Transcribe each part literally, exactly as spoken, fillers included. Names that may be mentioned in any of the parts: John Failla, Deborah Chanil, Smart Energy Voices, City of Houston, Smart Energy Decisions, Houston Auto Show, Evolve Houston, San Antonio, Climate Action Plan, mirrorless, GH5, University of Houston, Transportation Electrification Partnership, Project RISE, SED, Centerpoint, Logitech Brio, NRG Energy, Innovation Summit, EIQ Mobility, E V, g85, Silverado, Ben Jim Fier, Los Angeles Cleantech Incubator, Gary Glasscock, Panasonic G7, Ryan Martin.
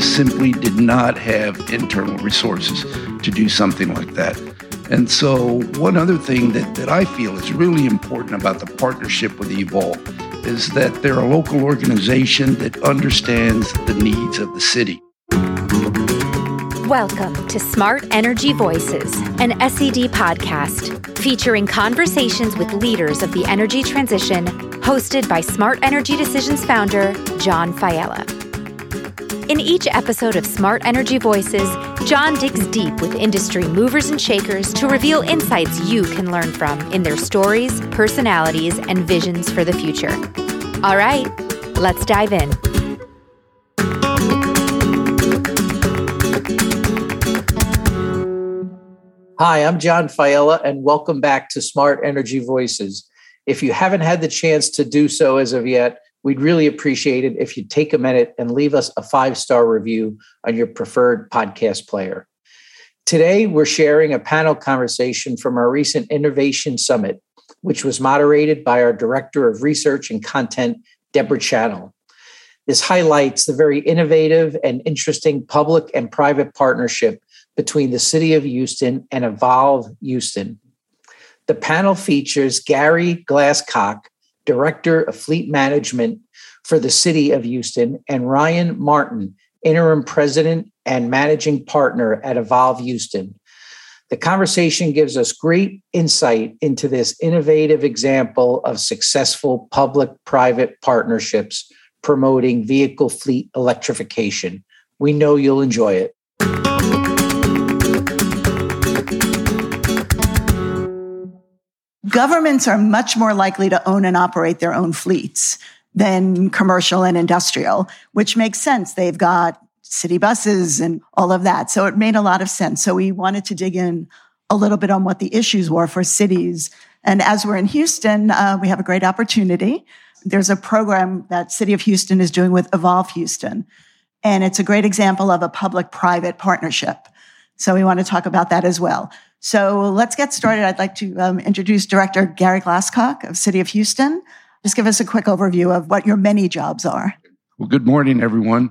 just simply did not have internal resources to do something like that. And so one other thing that, that I feel is really important about the partnership with Evolve is that they're a local organization that understands the needs of the city. Welcome to Smart Energy Voices, an S E D podcast featuring conversations with leaders of the energy transition, hosted by Smart Energy Decisions founder, John Failla. In each episode of Smart Energy Voices, John digs deep with industry movers and shakers to reveal insights you can learn from in their stories, personalities, and visions for the future. All right, let's dive in. Hi, I'm John Failla, and welcome back to Smart Energy Voices. If you haven't had the chance to do so as of yet, we'd really appreciate it if you'd take a minute and leave us a five-star review on your preferred podcast player. Today, we're sharing a panel conversation from our recent Innovation Summit, which was moderated by our Director of Research and Content, Deborah Chanil. This highlights the very innovative and interesting public and private partnership between the City of Houston and Evolve Houston. The panel features Gary Glasscock, Director of Fleet Management for the City of Houston, and Ryan Martin, Interim President and Managing Partner at Evolve Houston. The conversation gives us great insight into this innovative example of successful public-private partnerships promoting vehicle fleet electrification. We know you'll enjoy it. Governments are much more likely to own and operate their own fleets than commercial and industrial, which makes sense. They've got city buses and all of that. So it made a lot of sense. So we wanted to dig in a little bit on what the issues were for cities. And as we're in Houston, uh, we have a great opportunity. There's a program that City of Houston is doing with Evolve Houston, and it's a great example of a public-private partnership. So we want to talk about that as well. So let's get started. I'd like to um, introduce Director Gary Glasscock of City of Houston. Just give us a quick overview of what your many jobs are. Well, good morning, everyone.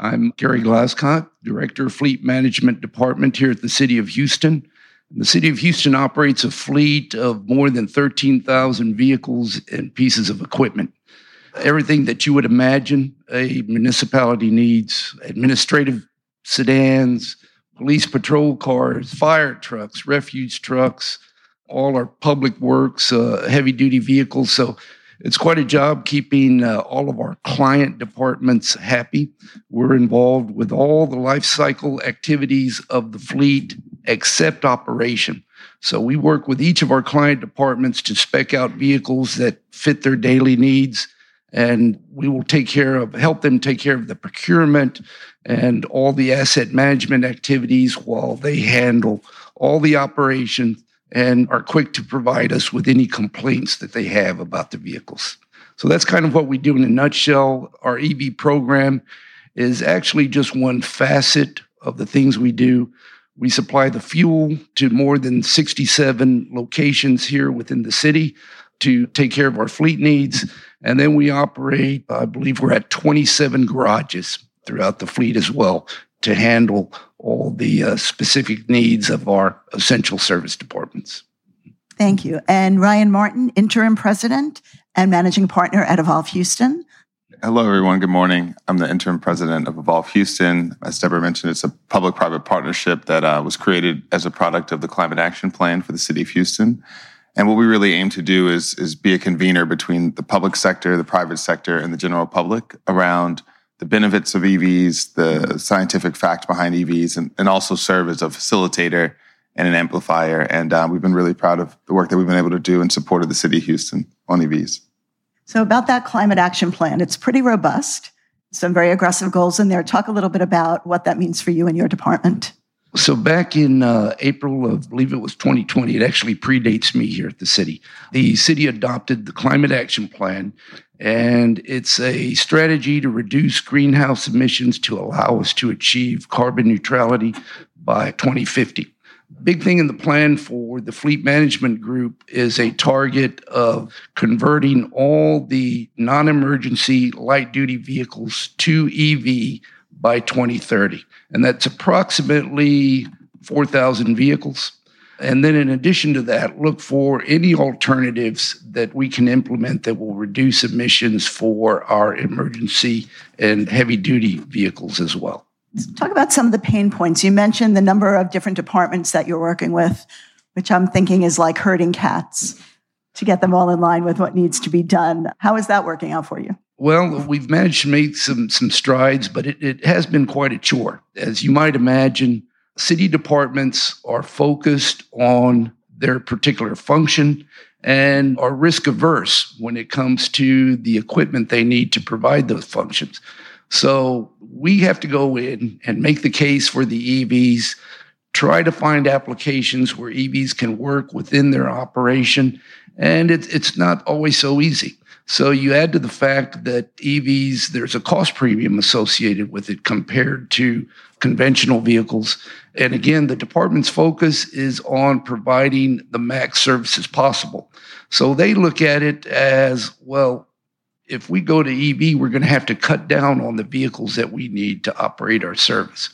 I'm Gary Glasscock, Director of Fleet Management Department here at the City of Houston. The City of Houston operates a fleet of more than thirteen thousand vehicles and pieces of equipment. Everything that you would imagine a municipality needs: administrative sedans, police patrol cars, fire trucks, refuge trucks, all our public works, uh, heavy-duty vehicles. So it's quite a job keeping uh, all of our client departments happy. We're involved with all the life cycle activities of the fleet except operation. So we work with each of our client departments to spec out vehicles that fit their daily needs, and we will take care of, help them take care of the procurement and all the asset management activities while they handle all the operations and are quick to provide us with any complaints that they have about the vehicles. So that's kind of what we do in a nutshell. Our E V program is actually just one facet of the things we do. We supply the fuel to more than sixty-seven locations here within the city to take care of our fleet needs. And then we operate, I believe we're at twenty-seven garages throughout the fleet as well to handle all the uh, specific needs of our essential service departments. Thank you. And Ryan Martin, Interim President and Managing Partner at Evolve Houston. Hello, everyone. Good morning. I'm the Interim President of Evolve Houston. As Deborah mentioned, it's a public-private partnership that uh, was created as a product of the Climate Action Plan for the City of Houston. And what we really aim to do is, is be a convener between the public sector, the private sector, and the general public around the benefits of E Vs, the scientific fact behind E Vs, and, and also serve as a facilitator and an amplifier. And uh, we've been really proud of the work that we've been able to do in support of the City of Houston on E Vs. So about that climate action plan, it's pretty robust, some very aggressive goals in there. Talk a little bit about what that means for you and your department. So back in uh, April of, I believe it was twenty twenty, it actually predates me here at the city. The city adopted the Climate Action Plan, and it's a strategy to reduce greenhouse emissions to allow us to achieve carbon neutrality by twenty fifty. Big thing in the plan for the fleet management group is a target of converting all the non-emergency light-duty vehicles to E V by twenty thirty. And that's approximately four thousand vehicles. And then in addition to that, look for any alternatives that we can implement that will reduce emissions for our emergency and heavy-duty vehicles as well. Let's talk about some of the pain points. You mentioned the number of different departments that you're working with, which I'm thinking is like herding cats to get them all in line with what needs to be done. How is that working out for you? Well, we've managed to make some some strides, but it, it has been quite a chore. As you might imagine, city departments are focused on their particular function and are risk averse when it comes to the equipment they need to provide those functions. So we have to go in and make the case for the E Vs, try to find applications where E Vs can work within their operation, and it, it's not always so easy. So you add to the fact that E Vs, there's a cost premium associated with it compared to conventional vehicles. And again, the department's focus is on providing the max services possible. So they look at it as, well, if we go to E V, we're going to have to cut down on the vehicles that we need to operate our service.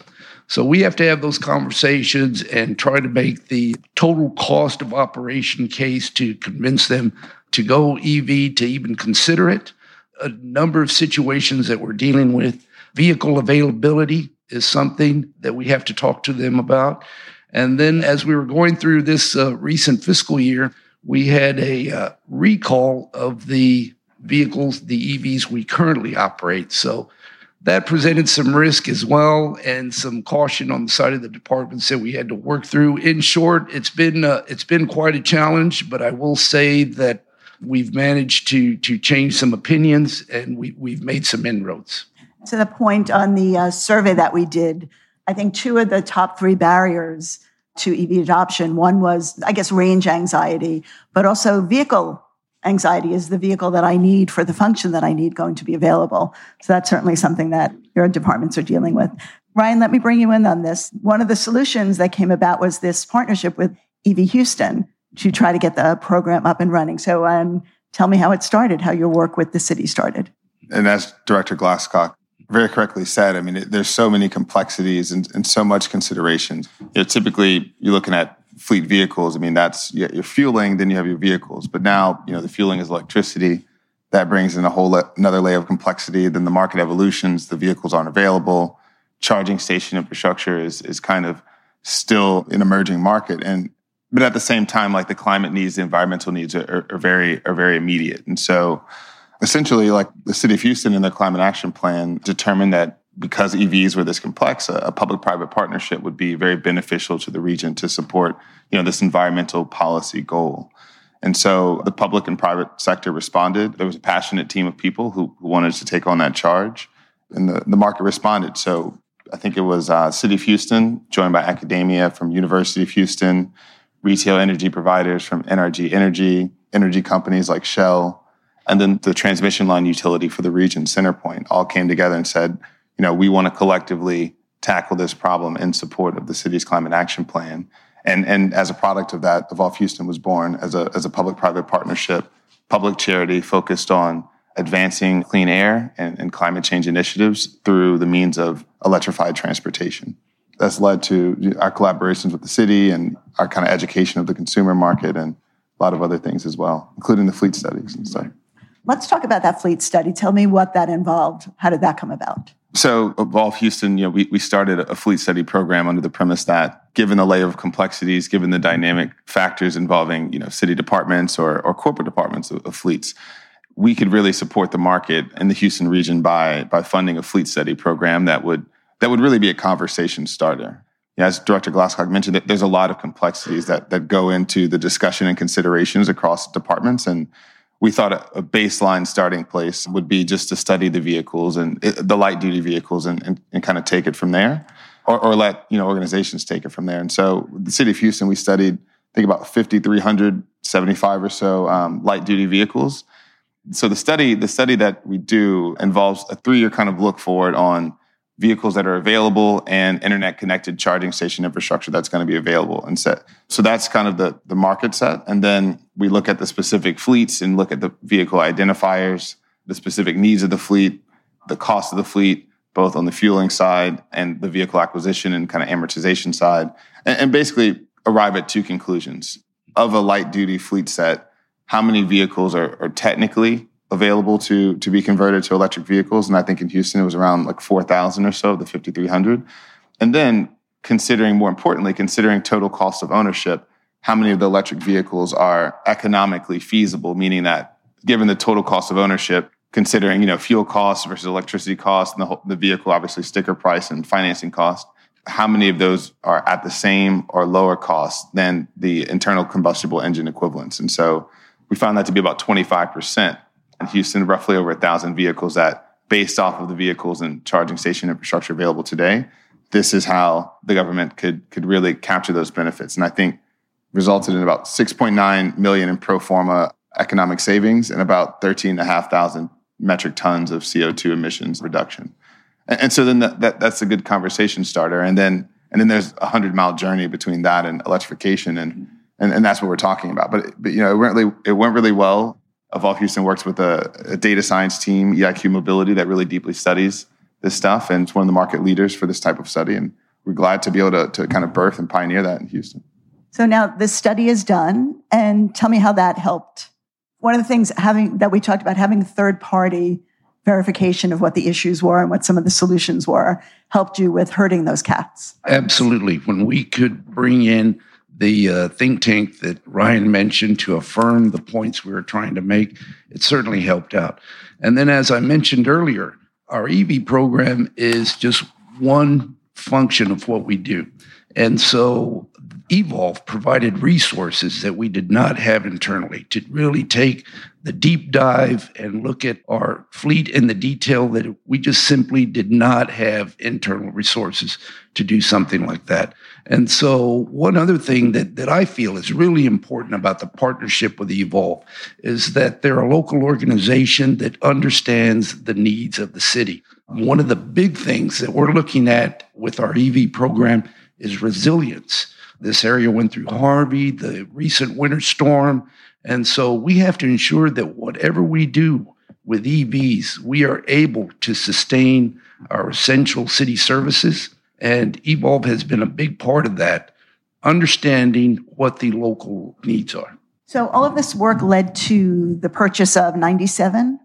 So we have to have those conversations and try to make the total cost of operation case to convince them to go E V, to even consider it. A number of situations that we're dealing with. Vehicle availability is something that we have to talk to them about. And then as we were going through this uh, recent fiscal year, we had a uh, recall of the vehicles, the E Vs we currently operate. So that presented some risk as well and some caution on the side of the departments that we had to work through. In short, it's been uh, it's been quite a challenge, but I will say that we've managed to to change some opinions, and we, we've made some inroads. To the point on the uh, survey that we did, I think two of the top three barriers to E V adoption, one was, I guess, range anxiety, but also vehicle anxiety. Is the vehicle that I need for the function that I need going to be available? So that's certainly something that your departments are dealing with. Ryan, let me bring you in on this. One of the solutions that came about was this partnership with E V Houston to try to get the program up and running. So um, tell me how it started, how your work with the city started. And as Director Glasscock very correctly said, I mean, it, there's so many complexities and, and so much consideration. You know, typically, you're looking at fleet vehicles. I mean, that's your fueling, then you have your vehicles. But now, you know, the fueling is electricity. That brings in a whole le- another layer of complexity. Then the market evolutions, the vehicles aren't available. Charging station infrastructure is is kind of still an emerging market. And but at the same time, like the climate needs, the environmental needs are, are very are very immediate. And so essentially, like the City of Houston in their climate action plan determined that because E Vs were this complex, a public-private partnership would be very beneficial to the region to support, you know, this environmental policy goal. And so the public and private sector responded. There was a passionate team of people who wanted to take on that charge, and the, the market responded. So I think it was uh, City of Houston, joined by academia from University of Houston, retail energy providers from N R G Energy, energy companies like Shell, and then the transmission line utility for the region, Centerpoint, all came together and said, you know, we want to collectively tackle this problem in support of the city's climate action plan. And and as a product of that, Evolve Houston was born as a as a public-private partnership, public charity focused on advancing clean air and, and climate change initiatives through the means of electrified transportation. That's led to our collaborations with the city and our kind of education of the consumer market and a lot of other things as well, including the fleet studies and stuff. Let's talk about that fleet study. Tell me what that involved. How did that come about? So Evolve Houston, you know, we, we started a fleet study program under the premise that given the layer of complexities, given the dynamic factors involving, you know, city departments or, or corporate departments of, of fleets, we could really support the market in the Houston region by by funding a fleet study program that would that would really be a conversation starter. You know, as Director Glasscock mentioned, there's a lot of complexities that that go into the discussion and considerations across departments, and we thought a baseline starting place would be just to study the vehicles and the light-duty vehicles and, and, and kind of take it from there, or, or let, you know, organizations take it from there. And so the City of Houston, we studied, I think, about five thousand three hundred seventy-five or so um, light-duty vehicles. So the study, the study that we do involves a three-year kind of look forward on vehicles that are available and internet-connected charging station infrastructure that's going to be available. And set. So that's kind of the, the market set. And then we look at the specific fleets and look at the vehicle identifiers, the specific needs of the fleet, the cost of the fleet, both on the fueling side and the vehicle acquisition and kind of amortization side, and, and basically arrive at two conclusions. Of a light-duty fleet set, how many vehicles are, are technically available to, to be converted to electric vehicles? And I think in Houston, it was around like four thousand or so of the fifty-three hundred. And then considering, more importantly, considering total cost of ownership, how many of the electric vehicles are economically feasible, meaning that given the total cost of ownership, considering, you know, fuel costs versus electricity costs and the, whole, the vehicle, obviously sticker price and financing cost, how many of those are at the same or lower cost than the internal combustible engine equivalents? And so we found that to be about twenty-five percent in Houston, roughly over one thousand vehicles that, based off of the vehicles and charging station infrastructure available today, this is how the government could could really capture those benefits. And I think resulted in about six point nine million in pro forma economic savings and about thirteen thousand five hundred metric tons of C O two emissions reduction. And so then that, that that's a good conversation starter. And then and then there's a hundred mile journey between that and electrification, and and, and that's what we're talking about. But, but you know, it went really it went really well. Evolve Houston works with a, a data science team, E I Q Mobility, that really deeply studies this stuff, and it's one of the market leaders for this type of study. And we're glad to be able to to kind of birth and pioneer that in Houston. So now this study is done, and tell me how that helped. One of the things having that we talked about, having a third party verification of what the issues were and what some of the solutions were, helped you with herding those cats. Absolutely. When we could bring in the uh, think tank that Ryan mentioned to affirm the points we were trying to make, it certainly helped out. And then, as I mentioned earlier, our E V program is just one function of what we do. And so Evolve provided resources that we did not have internally to really take the deep dive and look at our fleet in the detail that we just simply did not have internal resources to do something like that. And so one other thing that, that I feel is really important about the partnership with Evolve is that they're a local organization that understands the needs of the city. One of the big things that we're looking at with our E V program is resilience. This area went through Harvey, the recent winter storm. And so we have to ensure that whatever we do with E Vs, we are able to sustain our essential city services. And Evolve has been a big part of that, understanding what the local needs are. So all of this work led to the purchase of ninety-seven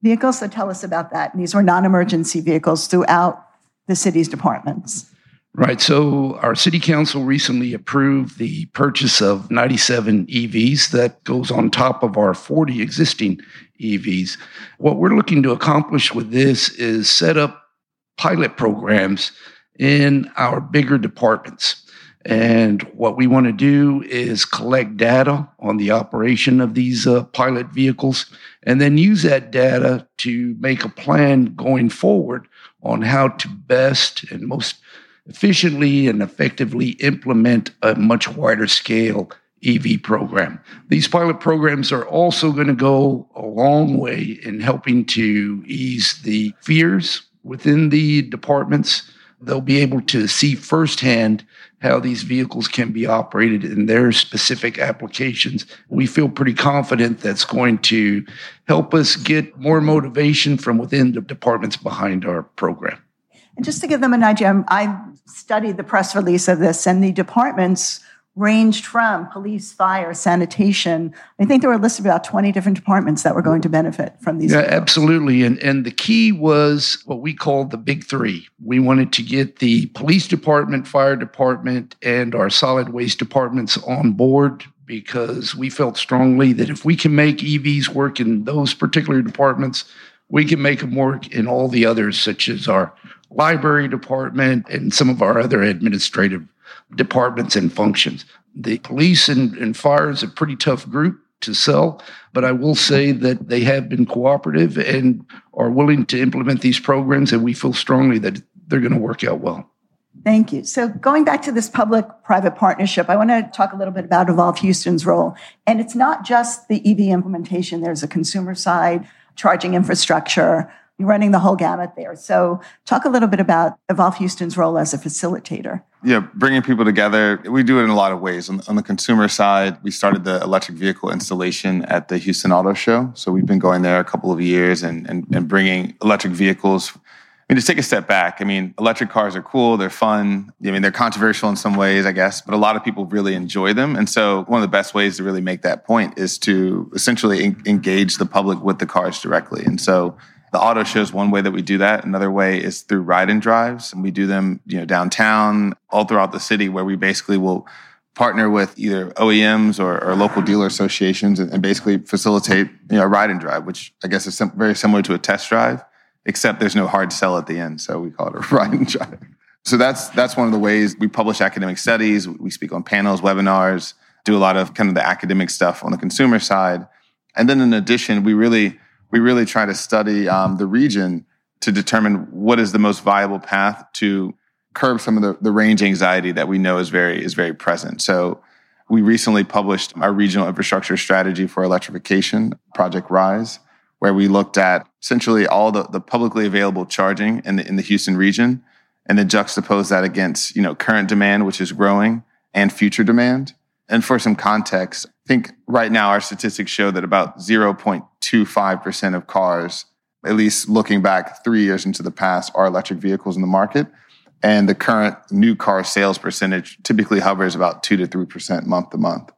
vehicles. So tell us about that. And these were non-emergency vehicles throughout the city's departments. Right. So our city council recently approved the purchase of ninety-seven E Vs. That goes on top of our forty existing E Vs. What we're looking to accomplish with this is set up pilot programs in our bigger departments. And what we want to do is collect data on the operation of these uh, pilot vehicles and then use that data to make a plan going forward on how to best and most efficiently and effectively implement a much wider scale E V program. These pilot programs are also going to go a long way in helping to ease the fears within the departments. They'll be able to see firsthand how these vehicles can be operated in their specific applications. We feel pretty confident that's going to help us get more motivation from within the departments behind our program. And just to give them an idea, I studied the press release of this, and the departments ranged from police, fire, sanitation. I think there were listed about twenty different departments that were going to benefit from these. Yeah, vehicles. Absolutely. And and the key was what we called the big three. We wanted to get the police department, fire department, and our solid waste departments on board, because we felt strongly that if we can make E Vs work in those particular departments, we can make them work in all the others, such as our library department and some of our other administrative departments and functions. The police and, and fire is a pretty tough group to sell, but I will say that they have been cooperative and are willing to implement these programs, and we feel strongly that they're going to work out well. Thank you. So going back to this public-private partnership, I want to talk a little bit about Evolve Houston's role. And it's not just the E V implementation. There's a consumer side, charging infrastructure, running the whole gamut there. So talk a little bit about Evolve Houston's role as a facilitator. Yeah, bringing people together. We do it in a lot of ways. On, on the consumer side, we started the electric vehicle installation at the Houston Auto Show. So we've been going there a couple of years and, and, and bringing electric vehicles. mean, just take a step back. I mean, electric cars are cool. They're fun. I mean, they're controversial in some ways, I guess, but a lot of people really enjoy them. And so one of the best ways to really make that point is to essentially en- engage the public with the cars directly. And so the auto show is one way that we do that. Another way is through ride and drives. And we do them, you know, downtown, all throughout the city, where we basically will partner with either O E Ms or, or local dealer associations and, and basically facilitate, you know, a ride and drive, which I guess is sim- very similar to a test drive, except there's no hard sell at the end. So we call it a ride and drive. So that's that's one of the ways. We publish academic studies. We speak on panels, webinars, do a lot of kind of the academic stuff on the consumer side. And then in addition, we really we really try to study um, the region to determine what is the most viable path to curb some of the, the range anxiety that we know is very is very present. So we recently published our regional infrastructure strategy for electrification, Project RISE, where we looked at essentially all the, the publicly available charging in the in the Houston region, and then juxtapose that against, you know, current demand, which is growing, and future demand. And for some context, I think right now our statistics show that about zero point two five percent of cars, at least looking back three years into the past, are electric vehicles in the market. And the current new car sales percentage typically hovers about two to three percent month to month.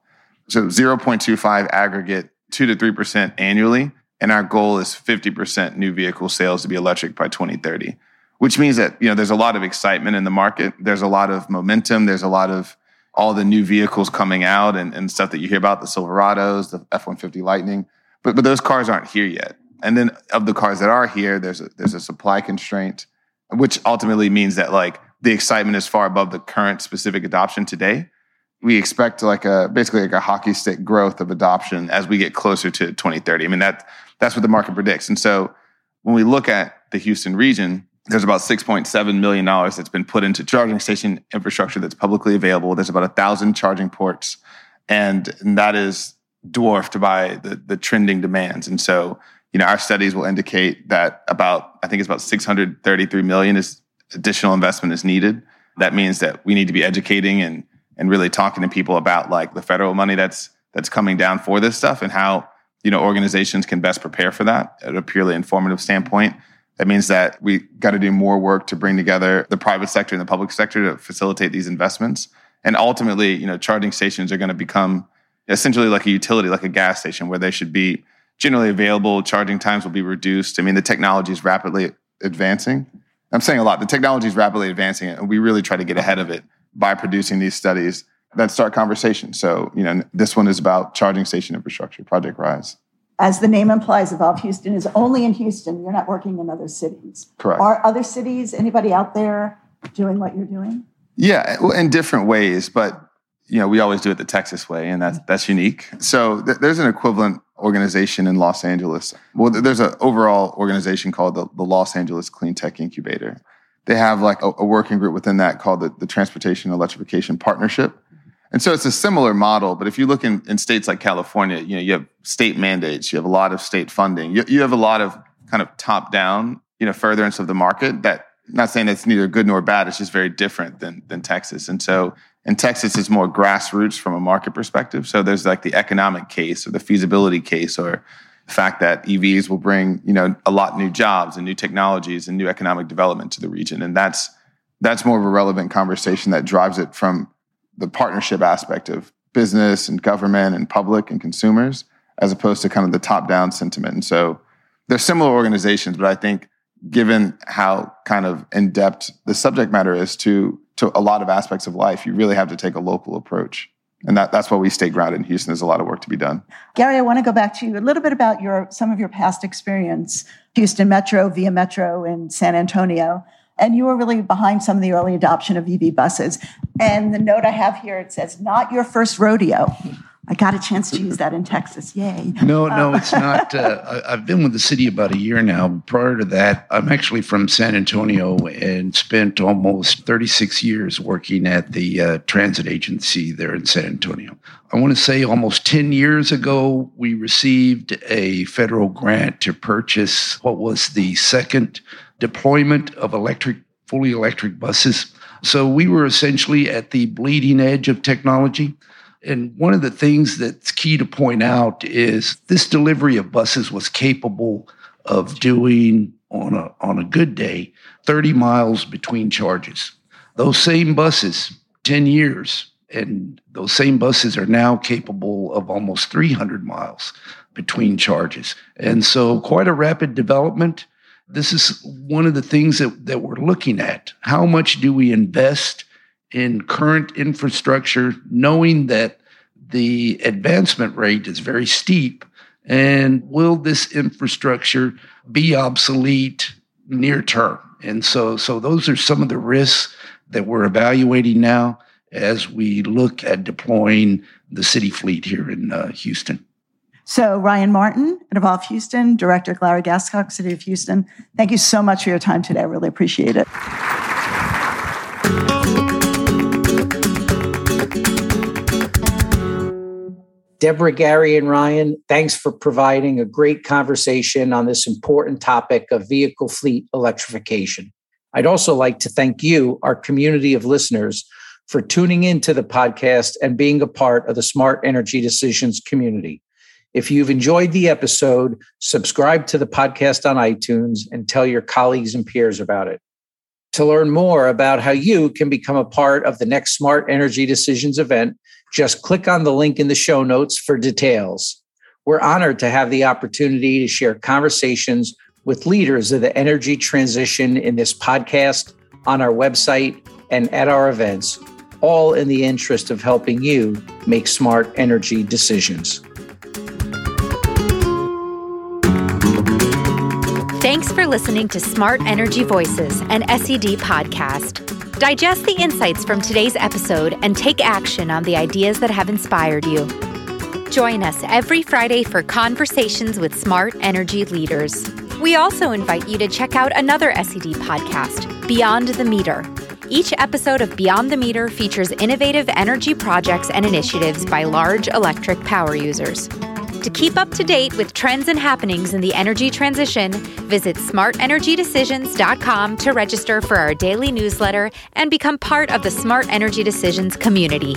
So zero point two five aggregate, two to three percent annually. And our goal is fifty percent new vehicle sales to be electric by twenty thirty, which means that, you know, there's a lot of excitement in the market. There's a lot of momentum. There's a lot of all the new vehicles coming out and, and stuff that you hear about, the Silverados, the F one fifty Lightning. But, but those cars aren't here yet. And then of the cars that are here, there's a, there's a supply constraint, which ultimately means that, like, the excitement is far above the current specific adoption today. We expect like a basically like a hockey stick growth of adoption as we get closer to twenty thirty. I mean, that that's what the market predicts. And so when we look at the Houston region, there's about six point seven million dollars that's been put into charging station infrastructure that's publicly available. There's about one thousand charging ports, and, and that is dwarfed by the, the trending demands. And so, you know, our studies will indicate that about, I think it's about six hundred thirty-three million dollars is additional investment is needed. That means that we need to be educating and, and really talking to people about, like, the federal money that's that's coming down for this stuff and how, you know, organizations can best prepare for that at a purely informative standpoint. That means that we got to do more work to bring together the private sector and the public sector to facilitate these investments. And ultimately, you know, charging stations are going to become essentially like a utility, like a gas station, where they should be generally available. Charging times will be reduced. I mean, the technology is rapidly advancing. I'm saying a lot. The technology is rapidly advancing, and we really try to get ahead of it by producing these studies that start conversations. So, you know, this one is about charging station infrastructure, Project RISE. As the name implies, Evolve Houston is only in Houston. You're not working in other cities. Correct. Are other cities, anybody out there doing what you're doing? Yeah, well, in different ways, but, you know, we always do it the Texas way, and that's, that's unique. So th- there's an equivalent organization in Los Angeles. Well, there's an overall organization called the, the Los Angeles Cleantech Incubator. They have like a, a working group within that called the, the Transportation Electrification Partnership. And so it's a similar model, but if you look in, in states like California, you know, you have state mandates, you have a lot of state funding, you, you have a lot of kind of top-down, you know, furtherance of the market that, I'm not saying it's neither good nor bad, it's just very different than than Texas. And so in Texas, it's more grassroots from a market perspective. So there's like the economic case or the feasibility case or the fact that E Vs will bring, you know, a lot of new jobs and new technologies and new economic development to the region. And that's that's more of a relevant conversation that drives it from the partnership aspect of business and government and public and consumers, as opposed to kind of the top-down sentiment. And so they're similar organizations, but I think given how kind of in-depth the subject matter is to to a lot of aspects of life, you really have to take a local approach. And that, that's why we stay grounded in Houston. There's a lot of work to be done. Gary, I want to go back to you a little bit about your some of your past experience, Houston Metro, Via Metro in San Antonio. And you were really behind some of the early adoption of E V buses. And the note I have here, it says, not your first rodeo. I got a chance to use that in Texas. Yay. No, no, it's not. Uh, I've been with the city about a year now. Prior to that, I'm actually from San Antonio and spent almost thirty-six years working at the uh, transit agency there in San Antonio. I want to say almost ten years ago, we received a federal grant to purchase what was the second deployment of electric, fully electric buses. So we were essentially at the bleeding edge of technology. And one of the things that's key to point out is this delivery of buses was capable of doing on a, on a good day, thirty miles between charges. Those same buses, ten years, and those same buses are now capable of almost three hundred miles between charges. And so quite a rapid development. This is one of the things that, that we're looking at. How much do we invest in current infrastructure, knowing that the advancement rate is very steep? And will this infrastructure be obsolete near term? And so, so those are some of the risks that we're evaluating now as we look at deploying the city fleet here in uh, Houston. So Ryan Martin at Evolve Houston, Director Gary Glasscock, City of Houston, thank you so much for your time today. I really appreciate it. Deborah, Gary, and Ryan, thanks for providing a great conversation on this important topic of vehicle fleet electrification. I'd also like to thank you, our community of listeners, for tuning into the podcast and being a part of the Smart Energy Decisions community. If you've enjoyed the episode, subscribe to the podcast on iTunes and tell your colleagues and peers about it. To learn more about how you can become a part of the next Smart Energy Decisions event, just click on the link in the show notes for details. We're honored to have the opportunity to share conversations with leaders of the energy transition in this podcast, on our website, and at our events, all in the interest of helping you make smart energy decisions. Thanks for listening to Smart Energy Voices, an S E D podcast. Digest the insights from today's episode and take action on the ideas that have inspired you. Join us every Friday for conversations with smart energy leaders. We also invite you to check out another S E D podcast, Beyond the Meter. Each episode of Beyond the Meter features innovative energy projects and initiatives by large electric power users. To keep up to date with trends and happenings in the energy transition, visit smart energy decisions dot com to register for our daily newsletter and become part of the Smart Energy Decisions community.